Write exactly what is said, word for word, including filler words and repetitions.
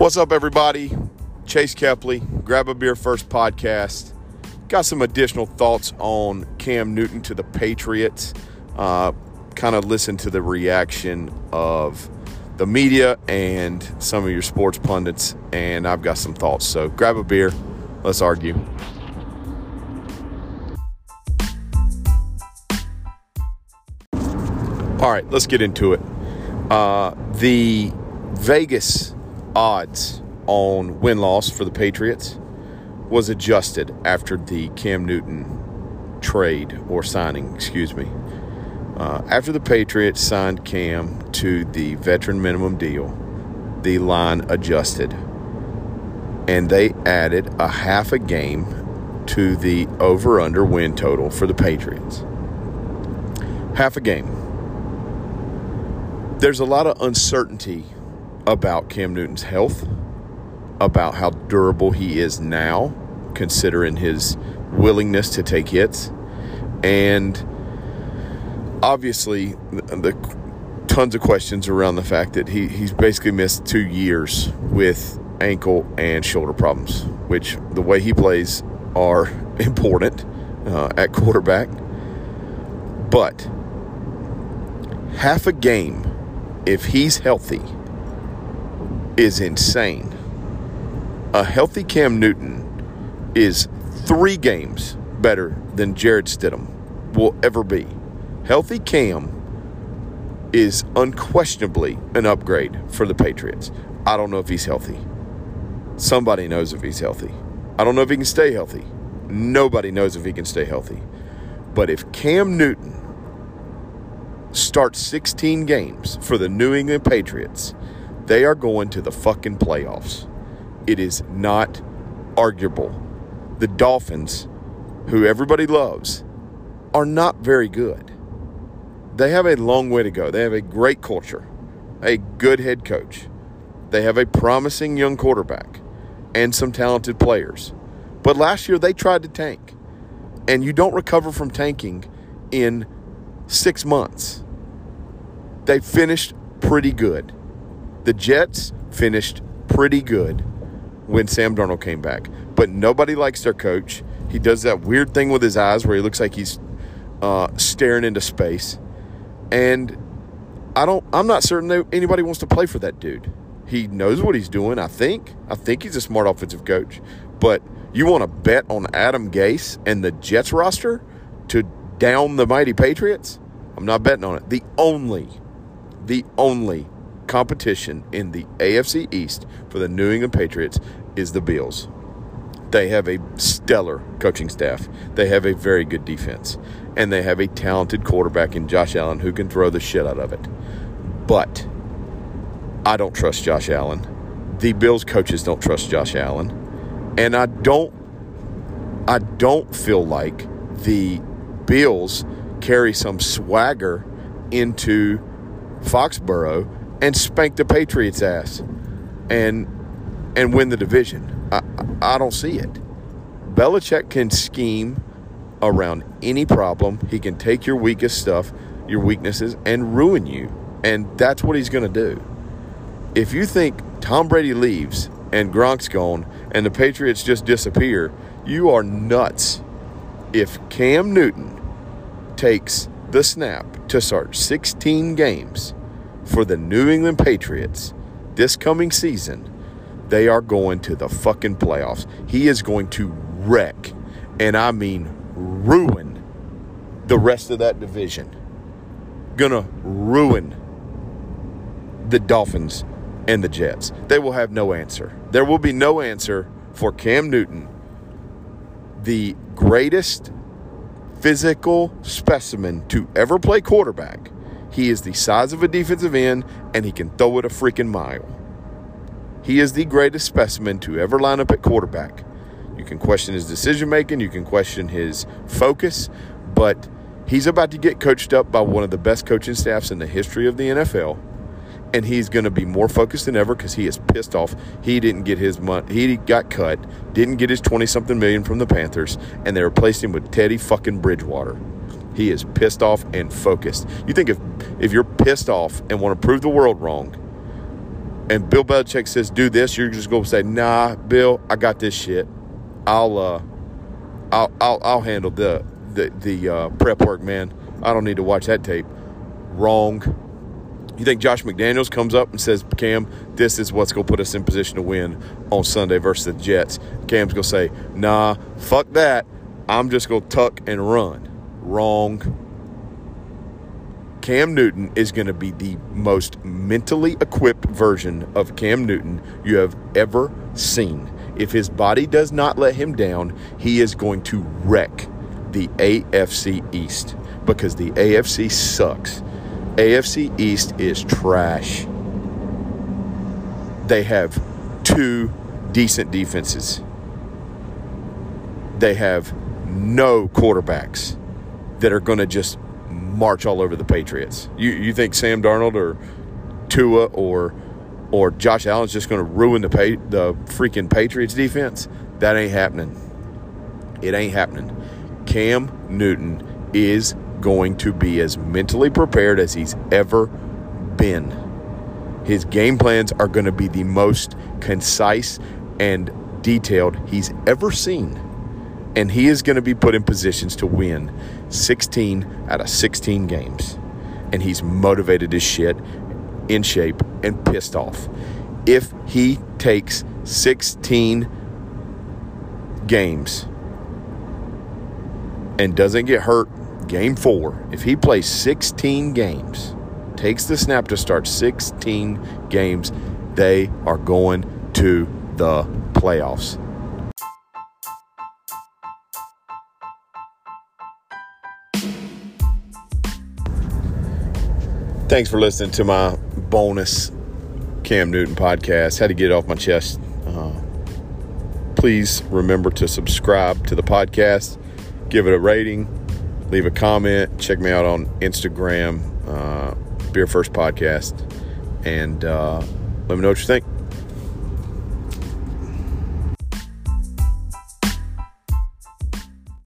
What's up, everybody? Chase Kepley, Grab a Beer First Podcast. Got some additional thoughts on Cam Newton to the Patriots. Uh, kind of listen to the reaction of the media and some of your sports pundits, and I've got some thoughts. So grab a beer. Let's argue. All right, let's get into it. Uh, the Vegas odds on win-loss for the Patriots was adjusted after the Cam Newton trade or signing, excuse me. Uh, after the Patriots signed Cam to the veteran minimum deal, the line adjusted, and they added a half a game to the over-under win total for the Patriots. Half a game. There's a lot of uncertainty about Cam Newton's health, about how durable he is now, considering his willingness to take hits. And obviously, the tons of questions around the fact that he, he's basically missed two years with ankle and shoulder problems, which the way he plays are important uh, at quarterback. But half a game, if he's healthy, is insane. A healthy Cam Newton is three games better than Jared Stidham will ever be. Healthy Cam is unquestionably an upgrade for the Patriots. I don't know if he's healthy. Somebody knows if he's healthy. I don't know if he can stay healthy. Nobody knows if he can stay healthy. But if Cam Newton starts sixteen games for the New England Patriots, they are going to the fucking playoffs. It is not arguable. The Dolphins, who everybody loves, are not very good. They have a long way to go. They have a great culture, a good head coach. They have a promising young quarterback and some talented players. But last year they tried to tank, and you don't recover from tanking in six months. They finished pretty good. The Jets finished pretty good when Sam Darnold came back. But nobody likes their coach. He does that weird thing with his eyes where he looks like he's uh, staring into space. And I don't, I'm not certain that anybody wants to play for that dude. He knows what he's doing, I think. I think he's a smart offensive coach. But you want to bet on Adam Gase and the Jets roster to down the mighty Patriots? I'm not betting on it. The only, the only competition in the A F C East for the New England Patriots is the Bills. They have a stellar coaching staff. They have a very good defense. And they have a talented quarterback in Josh Allen who can throw the shit out of it. But I don't trust Josh Allen. The Bills coaches don't trust Josh Allen. And I don't I don't feel like the Bills carry some swagger into Foxborough and spank the Patriots' ass and and win the division. I, I don't see it. Belichick can scheme around any problem. He can take your weakest stuff, your weaknesses, and ruin you. And that's what he's going to do. If you think Tom Brady leaves and Gronk's gone and the Patriots just disappear, you are nuts. If Cam Newton takes the snap to start sixteen games for the New England Patriots this coming season, they are going to the fucking playoffs. He is going to wreck, and I mean ruin, the rest of that division. Gonna ruin the Dolphins and the Jets. They will have no answer. There will be no answer for Cam Newton, the greatest physical specimen to ever play quarterback. He is the size of a defensive end, and he can throw it a freaking mile. He is the greatest specimen to ever line up at quarterback. You can question his decision-making. You can question his focus. But he's about to get coached up by one of the best coaching staffs in the history of the N F L. And he's going to be more focused than ever because he is pissed off. He didn't get his money. He got cut, didn't get his twenty-something million from the Panthers, and they replaced him with Teddy fucking Bridgewater. He is pissed off and focused. You think if, if you're pissed off and want to prove the world wrong, and Bill Belichick says do this, you're just going to say, nah, Bill, I got this shit. I'll uh, I'll, I'll I'll handle the the the uh, prep work, man. I don't need to watch that tape. Wrong. You think Josh McDaniels comes up and says, Cam, this is what's going to put us in position to win on Sunday versus the Jets? Cam's going to say, nah, fuck that. I'm just going to tuck and run. Wrong. Cam Newton is going to be the most mentally equipped version of Cam Newton you have ever seen. If his body does not let him down, he is going to wreck the A F C East because the A F C sucks. A F C East is trash. They have two decent defenses. They have no quarterbacks that are going to just march all over the Patriots. You you think Sam Darnold or Tua or or Josh Allen's just going to ruin the pay, the freaking Patriots defense? That ain't happening. It ain't happening. Cam Newton is going to be as mentally prepared as he's ever been. His game plans are going to be the most concise and detailed he's ever seen. And he is going to be put in positions to win sixteen out of sixteen games. And he's motivated as shit, in shape, and pissed off. If he takes sixteen games and doesn't get hurt game four, if he plays sixteen games, takes the snap to start sixteen games, they are going to the playoffs. Thanks for listening to my bonus Cam Newton podcast. Had to get it off my chest. Uh, please remember to subscribe to the podcast. Give it a rating. Leave a comment. Check me out on Instagram, uh, Beer First Podcast. And uh, let me know what you think.